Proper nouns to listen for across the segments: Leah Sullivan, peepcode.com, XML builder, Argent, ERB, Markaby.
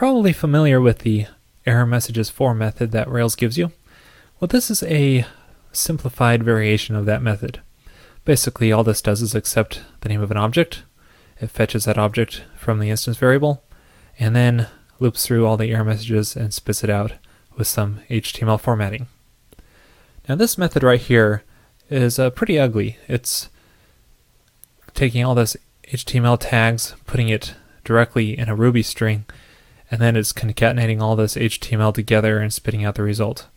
probably familiar with the error messages for method that Rails gives you. Well, this is a simplified variation of that method. Basically, all this does is accept the name of an object. It fetches that object from the instance variable, and then loops through all the error messages and spits it out with some HTML formatting. Now this method right here is pretty ugly. It's taking all this HTML tags, putting it directly in a Ruby string, and then it's concatenating all this HTML together and spitting out the result.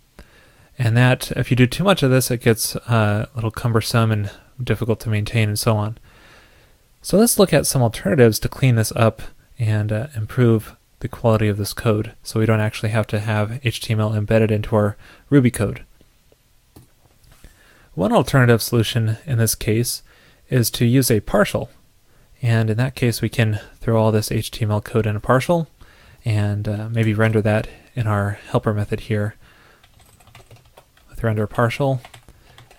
And that, if you do too much of this, it gets a little cumbersome and difficult to maintain and so on. So let's look at some alternatives to clean this up and improve the quality of this code, so we don't actually have to have HTML embedded into our Ruby code. One alternative solution in this case is to use a partial, and in that case we can throw all this HTML code in a partial and maybe render that in our helper method here with render partial,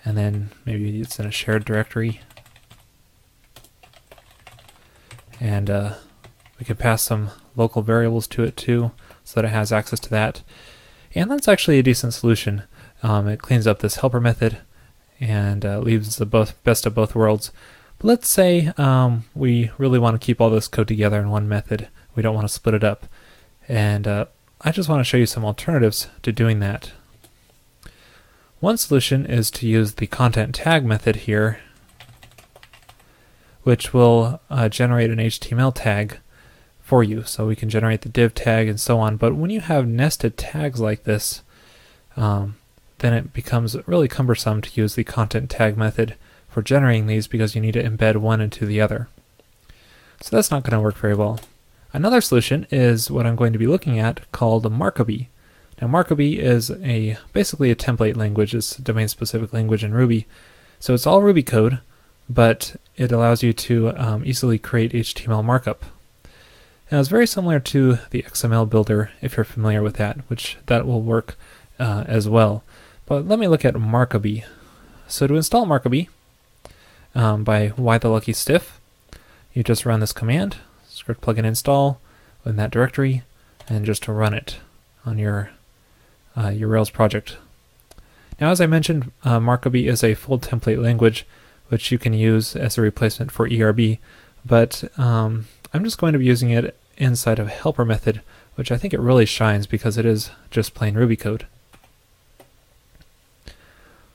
and then maybe it's in a shared directory, and we could pass some local variables to it too, so that it has access to that. And that's actually a decent solution. It cleans up this helper method and leaves the best of both worlds. But let's say we really want to keep all this code together in one method. We don't want to split it up. And I just want to show you some alternatives to doing that. One solution is to use the content tag method here, which will generate an HTML tag for you. So we can generate the div tag and so on, but when you have nested tags like this, then it becomes really cumbersome to use the content tag method for generating these, because you need to embed one into the other. So that's not going to work very well. Another solution is what I'm going to be looking at, called Markaby. Now Markaby is basically a template language. It's a domain-specific language in Ruby. So it's all Ruby code, but it allows you to easily create HTML markup. Now it's very similar to the XML builder, if you're familiar with that, which that will work as well. But let me look at Markaby. So to install Markaby by ytheluckystiff, you just run this command, script plugin install in that directory, and just to run it on your Rails project. Now as I mentioned, Markaby is a full template language, which you can use as a replacement for ERB, but I'm just going to be using it inside of a helper method, which I think it really shines because it is just plain Ruby code.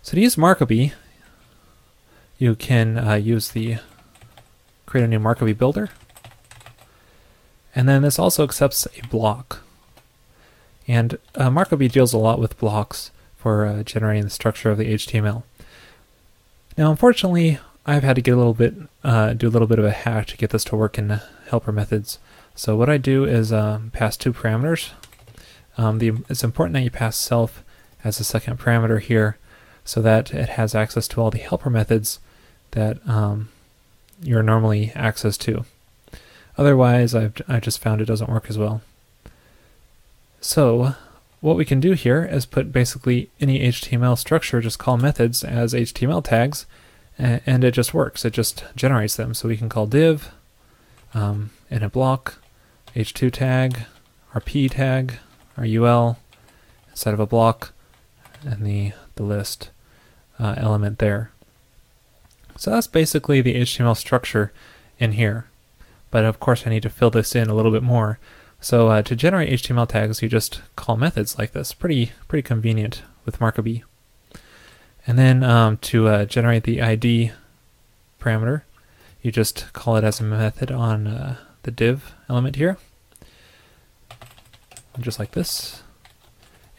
So to use Markaby, you can create a new Markaby builder, and then this also accepts a block. And Markaby deals a lot with blocks for generating the structure of the HTML. Now, unfortunately, I've had to get do a little bit of a hack to get this to work in helper methods. So what I do is pass two parameters. It's important that you pass self as a second parameter here, so that it has access to all the helper methods that you're normally access to. Otherwise, I just found it doesn't work as well. So what we can do here is put basically any HTML structure, just call methods as HTML tags, and it just works. It just generates them. So we can call div, in a block, h2 tag, rp tag, our ul, instead of a block, and the list element there. So that's basically the HTML structure in here. But of course I need to fill this in a little bit more. So to generate HTML tags, you just call methods like this. Pretty convenient with Markaby. And then to generate the ID parameter, you just call it as a method on the div element here, just like this,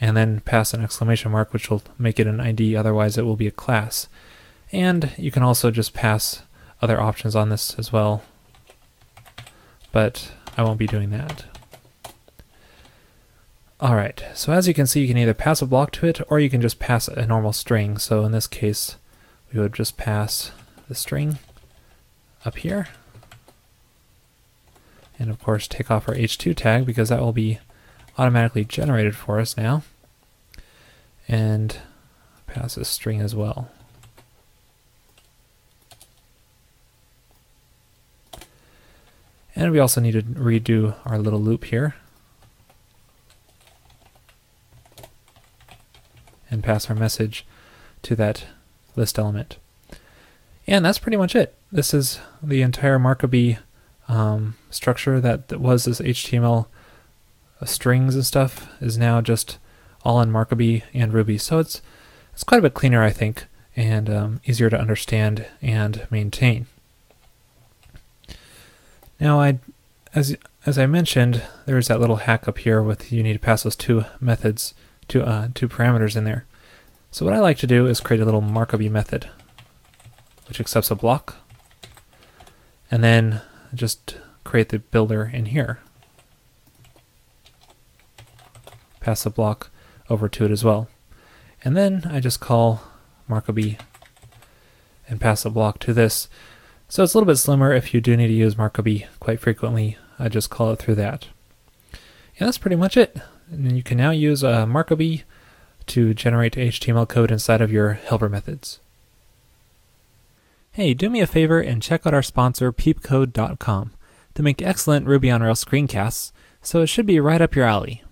and then pass an exclamation mark, which will make it an ID, otherwise it will be a class. And you can also just pass other options on this as well, but I won't be doing that. Alright, so as you can see, you can either pass a block to it, or you can just pass a normal string. So in this case, we would just pass the string up here, and of course take off our h2 tag, because that will be automatically generated for us now, and pass a string as well. And we also need to redo our little loop here. and pass our message to that list element. And that's pretty much it. This is the entire Markaby structure that was this HTML strings and stuff is now just all in Markaby and Ruby. So it's quite a bit cleaner, I think, and easier to understand and maintain. Now, as I mentioned, there's that little hack up here with you need to pass those two methods, two parameters in there. So what I like to do is create a little Markaby method, which accepts a block, and then just create the builder in here. Pass the block over to it as well. And then I just call Markaby and pass a block to this. So it's a little bit slimmer if you do need to use Markaby quite frequently. I just call it through that. And that's pretty much it. And you can now use Markaby to generate HTML code inside of your helper methods. Hey, do me a favor and check out our sponsor, peepcode.com. They make excellent Ruby on Rails screencasts, so it should be right up your alley.